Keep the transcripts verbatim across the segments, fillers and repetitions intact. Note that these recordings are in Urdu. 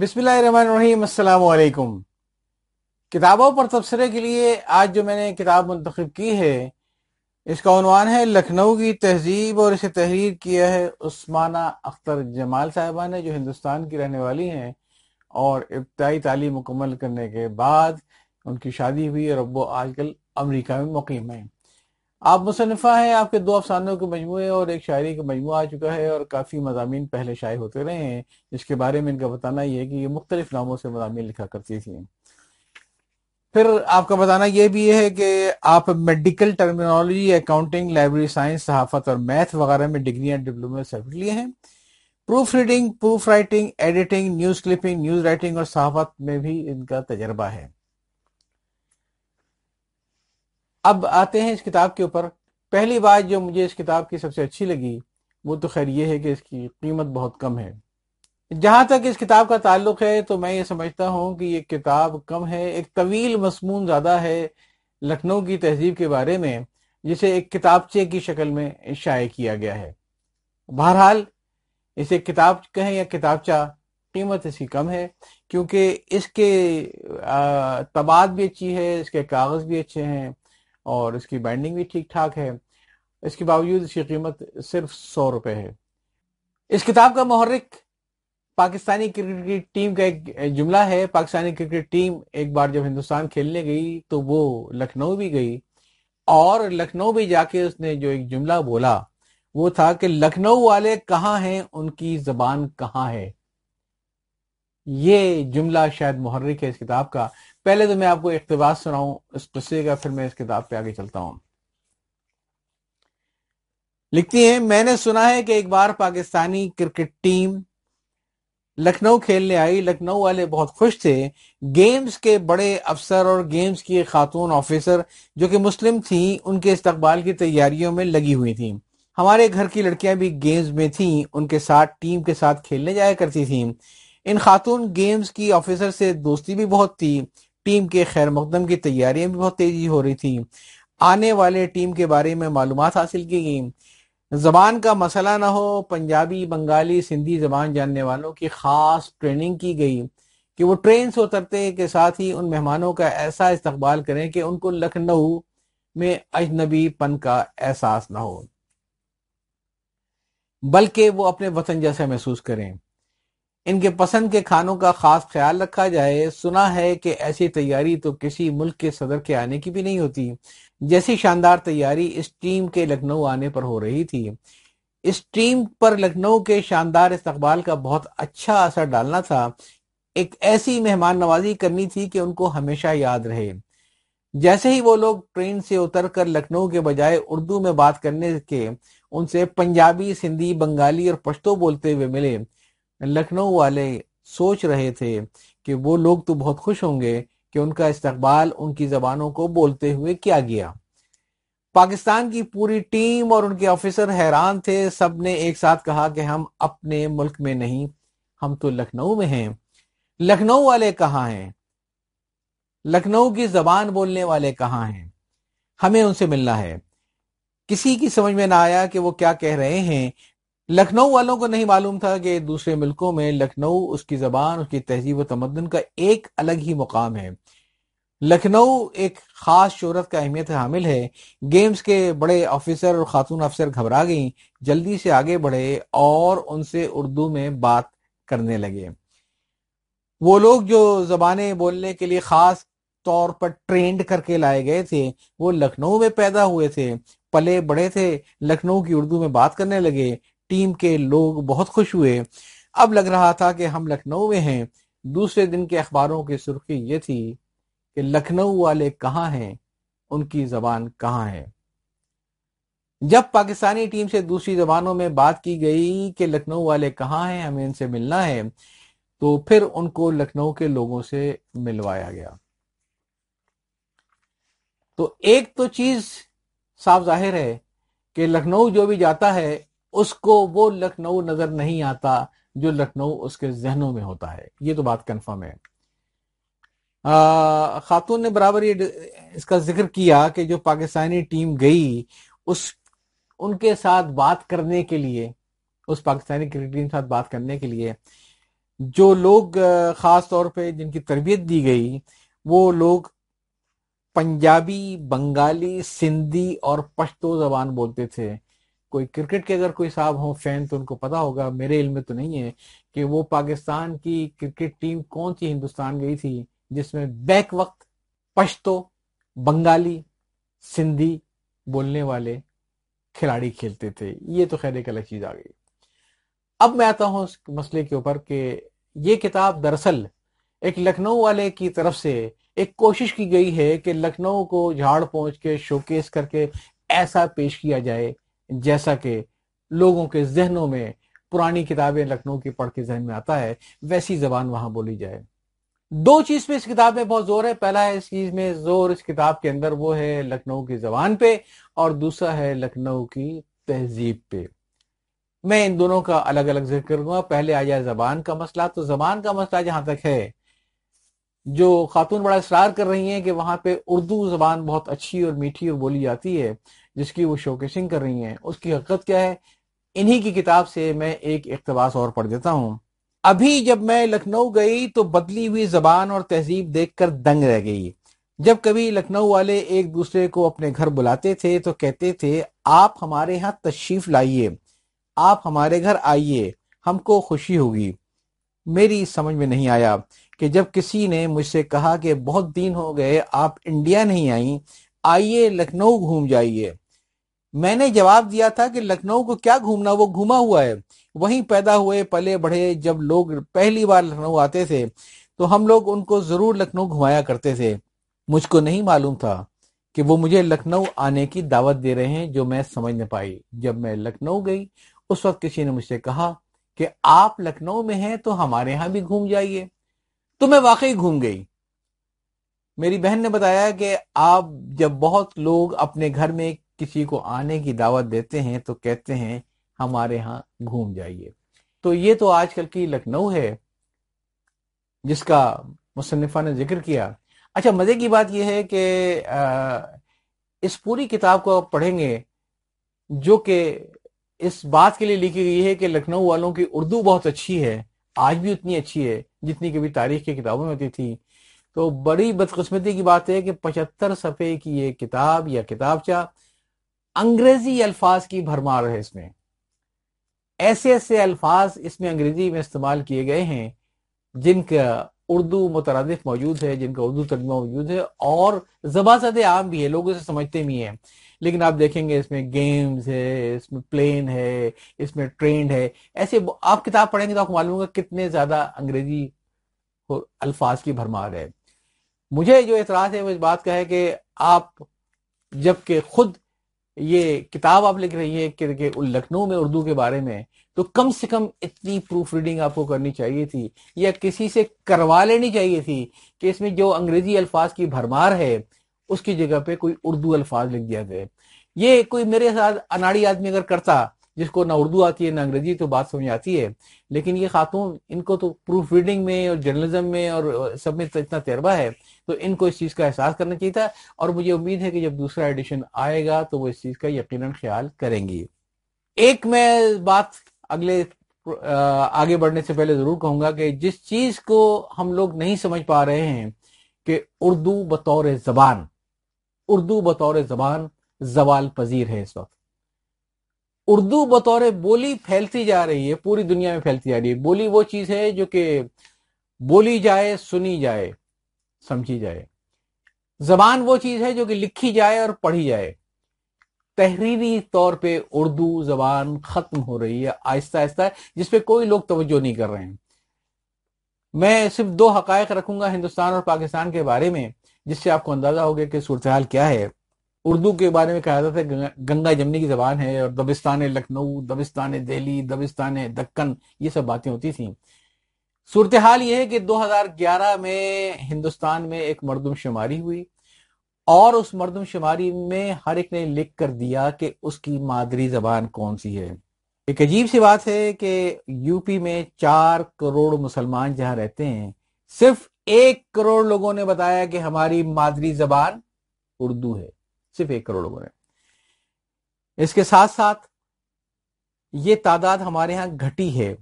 بسم اللہ الرحمن الرحیم. السلام علیکم. کتابوں پر تبصرے کے لیے آج جو میں نے کتاب منتخب کی ہے اس کا عنوان ہے لکھنؤ کی تہذیب اور اسے تحریر کیا ہے عثمانہ اختر جمال صاحبہ نے جو ہندوستان کی رہنے والی ہیں اور ابتدائی تعلیم مکمل کرنے کے بعد ان کی شادی ہوئی اور وہ آج کل امریکہ میں مقیم ہیں. آپ مصنفہ ہیں, آپ کے دو افسانوں کے مجموعے اور ایک شاعری کا مجموعہ آ چکا ہے اور کافی مضامین پہلے شائع ہوتے رہے ہیں, جس کے بارے میں ان کا بتانا یہ ہے کہ یہ مختلف ناموں سے مضامین لکھا کرتی تھیں. پھر آپ کا بتانا یہ بھی ہے کہ آپ medical terminology, accounting, library science, صحافت اور میتھ وغیرہ میں ڈگریاں ڈپلوما سیٹ لیے ہیں. Proof reading, proof writing, editing, news clipping, news writing اور صحافت میں بھی ان کا تجربہ ہے. اب آتے ہیں اس کتاب کے اوپر. پہلی بات جو مجھے اس کتاب کی سب سے اچھی لگی وہ تو خیر یہ ہے کہ اس کی قیمت بہت کم ہے. جہاں تک اس کتاب کا تعلق ہے تو میں یہ سمجھتا ہوں کہ یہ کتاب کم ہے, ایک طویل مضمون زیادہ ہے لکھنؤ کی تہذیب کے بارے میں, جسے ایک کتابچے کی شکل میں شائع کیا گیا ہے. بہرحال اسے کتاب کہیں یا کتابچہ, قیمت اس کی کم ہے کیونکہ اس کے طباعت بھی اچھی ہے, اس کے کاغذ بھی اچھے ہیں اور اس کی بائنڈنگ بھی ٹھیک ٹھاک ہے. اس کے باوجود اس کی قیمت صرف سو روپے ہے. اس کتاب کا محرک پاکستانی کرکٹ ٹیم کا ایک جملہ ہے. پاکستانی کرکٹ ٹیم ایک بار جب ہندوستان کھیلنے گئی تو وہ لکھنؤ بھی گئی اور لکھنؤ بھی جا کے اس نے جو ایک جملہ بولا وہ تھا کہ لکھنؤ والے کہاں ہیں, ان کی زبان کہاں ہے. یہ جملہ شاید محرک ہے اس کتاب کا. پہلے تو میں آپ کو اقتباس سناؤں اس قصے کا, پھر میں اس کتاب پہ آگے چلتا ہوں. لکھتی ہیں, میں نے سنا ہے کہ ایک بار پاکستانی کرکٹ ٹیم لکھنؤ کھیلنے آئی. لکھنؤ والے بہت خوش تھے. گیمز کے بڑے افسر اور گیمز کی خاتون آفیسر جو کہ مسلم تھیں ان کے استقبال کی تیاریوں میں لگی ہوئی تھیں. ہمارے گھر کی لڑکیاں بھی گیمز میں تھیں, ان کے ساتھ ٹیم کے ساتھ کھیلنے جایا کرتی تھیں. ان خاتون گیمز کی آفیسر سے دوستی بھی بہت تھی. ٹیم کے خیر مقدم کی تیاریاں بھی بہت تیزی ہو رہی تھیں. آنے والے ٹیم کے بارے میں معلومات حاصل کی گئیں. زبان کا مسئلہ نہ ہو, پنجابی, بنگالی, سندھی زبان جاننے والوں کی خاص ٹریننگ کی گئی کہ وہ ٹرین سے اترتے کے ساتھ ہی ان مہمانوں کا ایسا استقبال کریں کہ ان کو لکھنؤ میں اجنبی پن کا احساس نہ ہو بلکہ وہ اپنے وطن جیسا محسوس کریں. ان کے پسند کے کھانوں کا خاص خیال رکھا جائے. سنا ہے کہ ایسی تیاری تو کسی ملک کے صدر کے آنے کی بھی نہیں ہوتی. جیسی شاندار تیاری اس ٹیم کے لکھنؤ آنے پر ہو رہی تھی. اس ٹیم پر لکھنؤ کے شاندار استقبال کا بہت اچھا اثر ڈالنا تھا. ایک ایسی مہمان نوازی کرنی تھی کہ ان کو ہمیشہ یاد رہے. جیسے ہی وہ لوگ ٹرین سے اتر کر لکھنؤ کے بجائے اردو میں بات کرنے کے ان سے پنجابی, سندھی, بنگالی اور پشتو بولتے ہوئے ملے, لکھنؤ والے سوچ رہے تھے کہ وہ لوگ تو بہت خوش ہوں گے کہ ان کا استقبال ان کی زبانوں کو بولتے ہوئے کیا گیا. پاکستان کی پوری ٹیم اور ان کے آفیسر حیران تھے. سب نے ایک ساتھ کہا کہ ہم اپنے ملک میں نہیں, ہم تو لکھنؤ میں ہیں. لکھنؤ والے کہاں ہیں, لکھنؤ کی زبان بولنے والے کہاں ہیں, ہمیں ان سے ملنا ہے. کسی کی سمجھ میں نہ آیا کہ وہ کیا کہہ رہے ہیں. لکھنؤ والوں کو نہیں معلوم تھا کہ دوسرے ملکوں میں لکھنؤ, اس کی زبان, اس کی تہذیب و تمدن کا ایک الگ ہی مقام ہے. لکھنؤ ایک خاص شہرت کا اہمیت حامل ہے. گیمز کے بڑے آفیسر اور خاتون افسر گھبرا گئیں, جلدی سے آگے بڑھے اور ان سے اردو میں بات کرنے لگے. وہ لوگ جو زبانیں بولنے کے لیے خاص طور پر ٹرینڈ کر کے لائے گئے تھے وہ لکھنؤ میں پیدا ہوئے تھے, پلے بڑے تھے, لکھنؤ کی اردو میں بات کرنے لگے. ٹیم کے لوگ بہت خوش ہوئے. اب لگ رہا تھا کہ ہم لکھنؤ میں ہیں. دوسرے دن کے اخباروں کی سرخی یہ تھی کہ لکھنؤ والے کہاں ہیں, ان کی زبان کہاں ہے. جب پاکستانی ٹیم سے دوسری زبانوں میں بات کی گئی کہ لکھنؤ والے کہاں ہیں, ہمیں ان سے ملنا ہے, تو پھر ان کو لکھنؤ کے لوگوں سے ملوایا گیا. تو ایک تو چیز صاف ظاہر ہے کہ لکھنؤ جو بھی جاتا ہے اس کو وہ لکھنؤ نظر نہیں آتا جو لکھنؤ اس کے ذہنوں میں ہوتا ہے. یہ تو بات کنفرم ہے. آ, خاتون نے برابر یہ اس کا ذکر کیا کہ جو پاکستانی ٹیم گئی اس ان کے ساتھ بات کرنے کے لیے, اس پاکستانی کرکٹ ٹیم کے ساتھ بات کرنے کے لیے جو لوگ خاص طور پہ جن کی تربیت دی گئی وہ لوگ پنجابی، بنگالی، سندھی اور پشتو زبان بولتے تھے. کوئی کرکٹ کے اگر کوئی صاحب ہوں فین تو ان کو پتا ہوگا، میرے علم میں تو نہیں ہے کہ وہ پاکستان کی کرکٹ ٹیم کون سی ہندوستان گئی تھی جس میں بیک وقت پشتو، بنگالی، سندھی بولنے والے کھلاڑی کھیلتے تھے. یہ تو خیر ایک الگ چیز آ گئی. اب میں آتا ہوں اس مسئلے کے اوپر کہ یہ کتاب دراصل ایک لکھنؤ والے کی طرف سے ایک کوشش کی گئی ہے کہ لکھنؤ کو جھاڑ پہنچ کے شوکیس کر کے ایسا پیش کیا جائے جیسا کہ لوگوں کے ذہنوں میں پرانی کتابیں لکھنؤ کی پڑھ کے ذہن میں آتا ہے ویسی زبان وہاں بولی جائے. دو چیز پہ اس کتاب میں بہت زور ہے. پہلا ہے اس چیز میں زور اس کتاب کے اندر وہ ہے لکھنؤ کی زبان پہ، اور دوسرا ہے لکھنؤ کی تہذیب پہ. میں ان دونوں کا الگ الگ ذکر کروں گا. پہلے آ جائے زبان کا مسئلہ. تو زبان کا مسئلہ جہاں تک ہے، جو خاتون بڑا اصرار کر رہی ہیں کہ وہاں پہ اردو زبان بہت اچھی اور میٹھی اور بولی جاتی ہے جس کی وہ شوکیسنگ کر رہی ہیں، اس کی حقیقت کیا ہے؟ انہی کی کتاب سے میں ایک اقتباس اور پڑھ دیتا ہوں. ابھی جب میں لکھنؤ گئی تو بدلی ہوئی زبان اور تہذیب دیکھ کر دنگ رہ گئی. جب کبھی لکھنؤ والے ایک دوسرے کو اپنے گھر بلاتے تھے تو کہتے تھے آپ ہمارے ہاں تشریف لائیے، آپ ہمارے گھر آئیے، ہم کو خوشی ہوگی. میری سمجھ میں نہیں آیا کہ جب کسی نے مجھ سے کہا کہ بہت دن ہو گئے آپ انڈیا نہیں آئیں، آئیے لکھنؤ گھوم جائیے، میں نے جواب دیا تھا کہ لکھنؤ کو کیا گھومنا، وہ گھوما ہوا ہے. وہیں پیدا ہوئے، پلے بڑھے. جب لوگ پہلی بار لکھنؤ آتے تھے تو ہم لوگ ان کو ضرور لکھنؤ گھمایا کرتے تھے. مجھ کو نہیں معلوم تھا کہ وہ مجھے لکھنؤ آنے کی دعوت دے رہے ہیں جو میں سمجھ نہ پائی. جب میں لکھنؤ گئی اس وقت کسی نے مجھ سے کہا کہ آپ لکھنؤ میں ہیں تو ہمارے ہاں بھی گھوم جائیے، تو میں واقعی گھوم گئی. میری بہن نے بتایا کہ آپ جب بہت لوگ اپنے گھر میں کسی کو آنے کی دعوت دیتے ہیں تو کہتے ہیں ہمارے ہاں گھوم جائیے. تو یہ تو آج کل کی لکھنؤ ہے جس کا مصنفہ نے ذکر کیا. اچھا، مزے کی بات یہ ہے کہ اس پوری کتاب کو آپ پڑھیں گے جو کہ اس بات کے لیے لکھی گئی ہے کہ لکھنؤ والوں کی اردو بہت اچھی ہے، آج بھی اتنی اچھی ہے جتنی کبھی تاریخ کی کتابوں میں ہوتی تھی. تو بڑی بدقسمتی کی بات ہے کہ پچہتر صفحے کی یہ کتاب یا کتابچہ انگریزی الفاظ کی بھرمار ہے. اس میں ایسے ایسے الفاظ اس میں انگریزی میں استعمال کیے گئے ہیں جن کا اردو مترادف موجود ہے، جن کا اردو ترجمہ موجود ہے اور زباں زد عام بھی ہے، لوگ اسے سمجھتے بھی ہیں. لیکن آپ دیکھیں گے اس میں گیمز ہے، اس میں پلین ہے، اس میں ٹرینڈ ہے. ایسے آپ کتاب پڑھیں گے تو آپ کو معلوم ہوگا کتنے زیادہ انگریزی الفاظ کی بھرمار ہے. مجھے جو اعتراض ہے وہ اس بات کا ہے کہ آپ جب کہ خود یہ کتاب آپ لکھ رہی ہے کہ لکھنؤ میں اردو کے بارے میں، تو کم سے کم اتنی پروف ریڈنگ آپ کو کرنی چاہیے تھی یا کسی سے کروا لینی چاہیے تھی کہ اس میں جو انگریزی الفاظ کی بھرمار ہے اس کی جگہ پہ کوئی اردو الفاظ لکھ دیا گئے. یہ کوئی میرے ساتھ اناڑی آدمی اگر کرتا جس کو نہ اردو آتی ہے نہ انگریزی تو بات سمجھ آتی ہے، لیکن یہ خاتون ان کو تو پروف ریڈنگ میں اور جرنلزم میں اور سب میں اتنا تجربہ ہے تو ان کو اس چیز کا احساس کرنا چاہیے تھا. اور مجھے امید ہے کہ جب دوسرا ایڈیشن آئے گا تو وہ اس چیز کا یقیناً خیال کریں گی. ایک میں بات اگلے آگے بڑھنے سے پہلے ضرور کہوں گا کہ جس چیز کو ہم لوگ نہیں سمجھ پا رہے ہیں کہ اردو بطور زبان اردو بطور زبان زوال پذیر ہے. اس وقت اردو بطور بولی پھیلتی جا رہی ہے، پوری دنیا میں پھیلتی جا رہی ہے. بولی وہ چیز ہے جو کہ بولی جائے، سنی جائے، سمجھی جائے. زبان وہ چیز ہے جو کہ لکھی جائے اور پڑھی جائے. تحریری طور پہ اردو زبان ختم ہو رہی ہے آہستہ آہستہ، جس پہ کوئی لوگ توجہ نہیں کر رہے ہیں. میں صرف دو حقائق رکھوں گا ہندوستان اور پاکستان کے بارے میں جس سے آپ کو اندازہ ہو گیا کہ صورتحال کیا ہے. اردو کے بارے میں کہا جاتا تھا گنگا جمنی کی زبان ہے اور دبستان لکھنؤ، دبستان دہلی، دبستان دکن، یہ سب باتیں ہوتی تھیں. صورتحال یہ ہے کہ دو ہزار گیارہ میں ہندوستان میں ایک مردم شماری ہوئی اور اس مردم شماری میں ہر ایک نے لکھ کر دیا کہ اس کی مادری زبان کون سی ہے. ایک عجیب سی بات ہے کہ یو پی میں چار کروڑ مسلمان جہاں رہتے ہیں، صرف ایک کروڑ لوگوں نے بتایا کہ ہماری مادری زبان اردو ہے. صرف ایک کروڑ لوگوں نے. اس کے ساتھ ساتھ یہ تعداد ہمارے ہاں گھٹی ہے.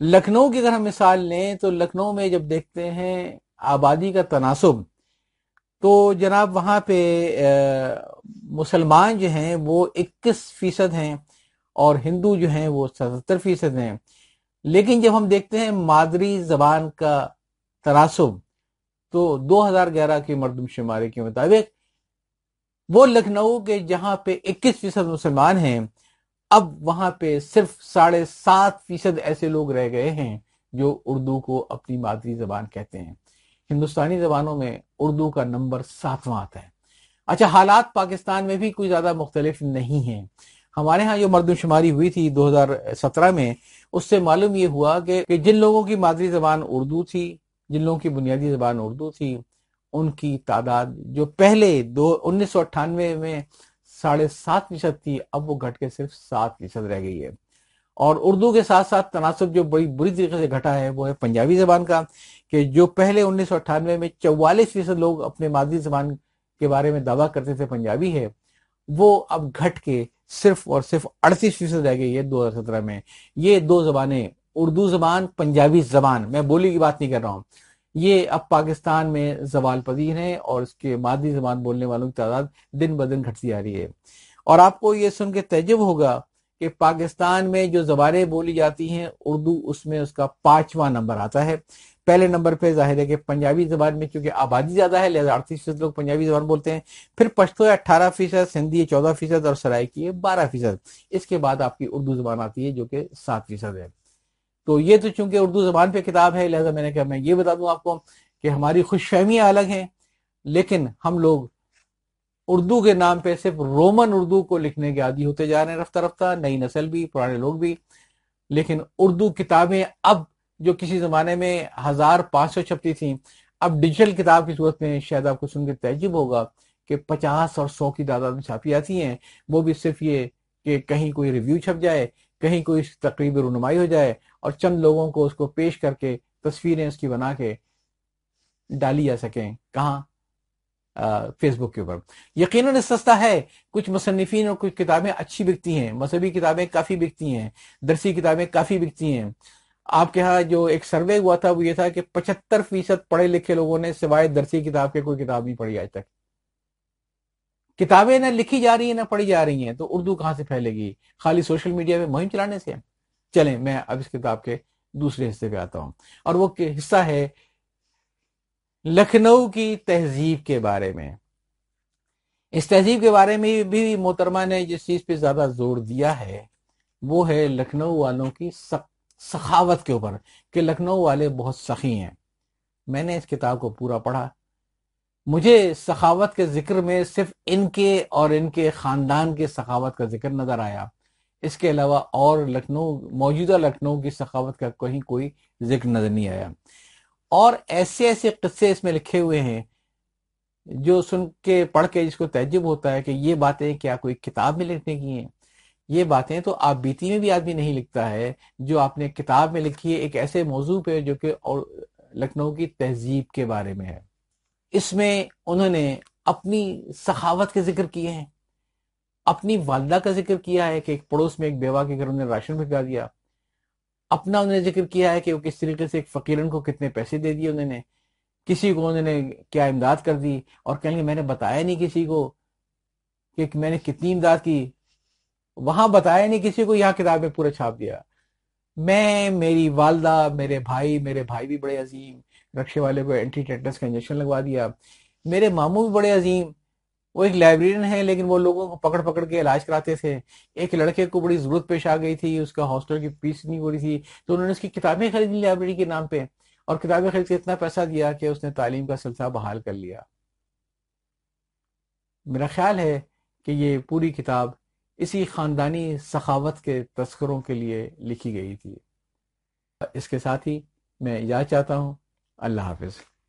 لکھنؤ کی اگر ہم مثال لیں تو لکھنؤ میں جب دیکھتے ہیں آبادی کا تناسب تو جناب وہاں پہ مسلمان جو ہیں وہ اکیس فیصد ہیں اور ہندو جو ہیں وہ ستہتر فیصد ہیں. لیکن جب ہم دیکھتے ہیں مادری زبان کا تناسب تو دو ہزار گیارہ کی مردم شماری کے مطابق وہ لکھنؤ کے جہاں پہ اکیس فیصد مسلمان ہیں اب وہاں پہ صرف ساڑھے سات فیصد ایسے لوگ رہ گئے ہیں جو اردو کو اپنی مادری زبان کہتے ہیں. ہندوستانی زبانوں میں اردو کا نمبر ساتواں آتا ہے. اچھا حالات پاکستان میں بھی کوئی زیادہ مختلف نہیں ہیں. ہمارے ہاں جو مردم شماری ہوئی تھی دو ہزار سترہ میں اس سے معلوم یہ ہوا کہ جن لوگوں کی مادری زبان اردو تھی جن لوگوں کی بنیادی زبان اردو تھی ان کی تعداد جو پہلے دو انیس سو اٹھانوے میں ساڑھے سات فیصد تھی اب وہ گھٹ کے صرف سات فیصد رہ گئی ہے. اور اردو کے ساتھ ساتھ تناسب جو بڑی بری طریقے سے گھٹا ہے وہ ہے پنجابی زبان کا کہ جو پہلے انیس سو اٹھانوے میں چوالیس فیصد لوگ اپنے مادری زبان کے بارے میں دعویٰ کرتے تھے پنجابی ہے وہ اب گھٹ کے صرف اور صرف اڑتیس فیصد رہ گئی ہے دو ہزار سترہ میں. یہ دو زبانیں اردو زبان پنجابی زبان میں بولی کی بات نہیں کر رہا ہوں یہ اب پاکستان میں زوال پذیر ہیں اور اس کے مادری زبان بولنے والوں کی تعداد دن بدن گھٹتی جا رہی ہے. اور آپ کو یہ سن کے تعجب ہوگا کہ پاکستان میں جو زبانیں بولی جاتی ہیں اردو اس میں اس کا پانچواں نمبر آتا ہے. پہلے نمبر پہ ظاہر ہے کہ پنجابی زبان میں چونکہ آبادی زیادہ ہے لہٰذا اڑتیس فیصد لوگ پنجابی زبان بولتے ہیں. پھر پشتو ہے اٹھارہ فیصد سندھی ہے چودہ فیصد اور سرائکی ہے بارہ فیصد. اس کے بعد آپ کی اردو زبان آتی ہے جو کہ سات فیصد ہے. تو یہ تو چونکہ اردو زبان پہ کتاب ہے لہذا میں نے کہا میں یہ بتا دوں آپ کو کہ ہماری خوش فہمیاں الگ ہیں لیکن ہم لوگ اردو کے نام پہ صرف رومن اردو کو لکھنے کے عادی ہوتے جا رہے ہیں رفتہ رفتہ نئی نسل بھی پرانے لوگ بھی. لیکن اردو کتابیں اب جو کسی زمانے میں ہزار پانچ سو چھپتی تھیں اب ڈیجیٹل کتاب کی صورت میں شاید آپ کو سن کے تعجب ہوگا کہ پچاس اور سو کی تعداد میں چھاپی آتی ہیں وہ بھی صرف یہ کہ کہیں کوئی ریویو چھپ جائے کہیں کوئی تقریب رونمائی ہو جائے اور چند لوگوں کو اس کو پیش کر کے تصویریں اس کی بنا کے ڈالی جا سکیں کہاں آ, فیس بک کے اوپر. یقیناً اس سستا ہے کچھ مصنفین اور کچھ کتابیں اچھی بکتی ہیں مذہبی کتابیں کافی بکتی ہیں درسی کتابیں کافی بکتی ہیں. آپ کے ہاں جو ایک سروے ہوا تھا وہ یہ تھا کہ پچہتر فیصد پڑھے لکھے لوگوں نے سوائے درسی کتاب کے کوئی کتاب نہیں پڑھی آج تک. کتابیں نہ لکھی جا رہی ہیں نہ پڑھی جا رہی ہیں تو اردو کہاں سے پھیلے گی خالی سوشل میڈیا میں مہم چلانے سے. چلیں میں اب اس کتاب کے دوسرے حصے پہ آتا ہوں اور وہ حصہ ہے لکھنؤ کی تہذیب کے بارے میں. اس تہذیب کے بارے میں بھی محترمہ نے جس چیز پہ زیادہ زور دیا ہے وہ ہے لکھنؤ والوں کی سخاوت کے اوپر کہ لکھنؤ والے بہت سخی ہیں. میں نے اس کتاب کو پورا پڑھا مجھے سخاوت کے ذکر میں صرف ان کے اور ان کے خاندان کے سخاوت کا ذکر نظر آیا اس کے علاوہ اور لکھنؤ موجودہ لکھنؤ کی سخاوت کا کہیں کوئی ذکر نظر نہیں آیا. اور ایسے ایسے قصے اس میں لکھے ہوئے ہیں جو سن کے پڑھ کے جس کو تعجب ہوتا ہے کہ یہ باتیں کیا کوئی کتاب میں لکھنے کی ہیں. یہ باتیں تو آپ بیتی میں بھی آدمی نہیں لکھتا ہے جو آپ نے کتاب میں لکھی ہے ایک ایسے موضوع پہ جو کہ اور لکھنؤ کی تہذیب کے بارے میں ہے. اس میں انہوں نے اپنی سخاوت کے ذکر کیے ہیں اپنی والدہ کا ذکر کیا ہے کہ ایک پڑوس میں ایک بیوہ کے گھر انہوں نے راشن بھجوا دیا. اپنا انہوں نے ذکر کیا ہے کہ وہ کس طریقے سے ایک فقیرن کو کتنے پیسے دے دیے انہوں نے کسی کو انہوں نے کیا امداد کر دی اور کہیں گے میں نے بتایا نہیں کسی کو کہ میں نے کتنی امداد کی وہاں بتایا نہیں کسی کو یہاں کتاب میں پورا چھاپ دیا. میں میری والدہ میرے بھائی میرے بھائی بھی بڑے عظیم رکشے والے کو اینٹی ٹیٹنس کا انجیکشن لگوا دیا. میرے ماموں بھی بڑے عظیم وہ ایک لائبریرین ہیں لیکن وہ لوگوں کو پکڑ پکڑ کے علاج کراتے تھے. ایک لڑکے کو بڑی ضرورت پیش آ گئی تھی اس کا ہاسٹل کی فیس نہیں ہو رہی تھی تو انہوں نے اس کی کتابیں خرید لی لائبریری کے نام پہ اور کتابیں خرید کے اتنا پیسہ دیا کہ اس نے تعلیم کا سلسلہ بحال کر لیا. میرا خیال ہے کہ یہ پوری کتاب اسی خاندانی سخاوت کے تذکروں کے لیے لکھی گئی تھی. اس کے ساتھ ہی میں اجازت چاہتا ہوں. اللہ حافظ.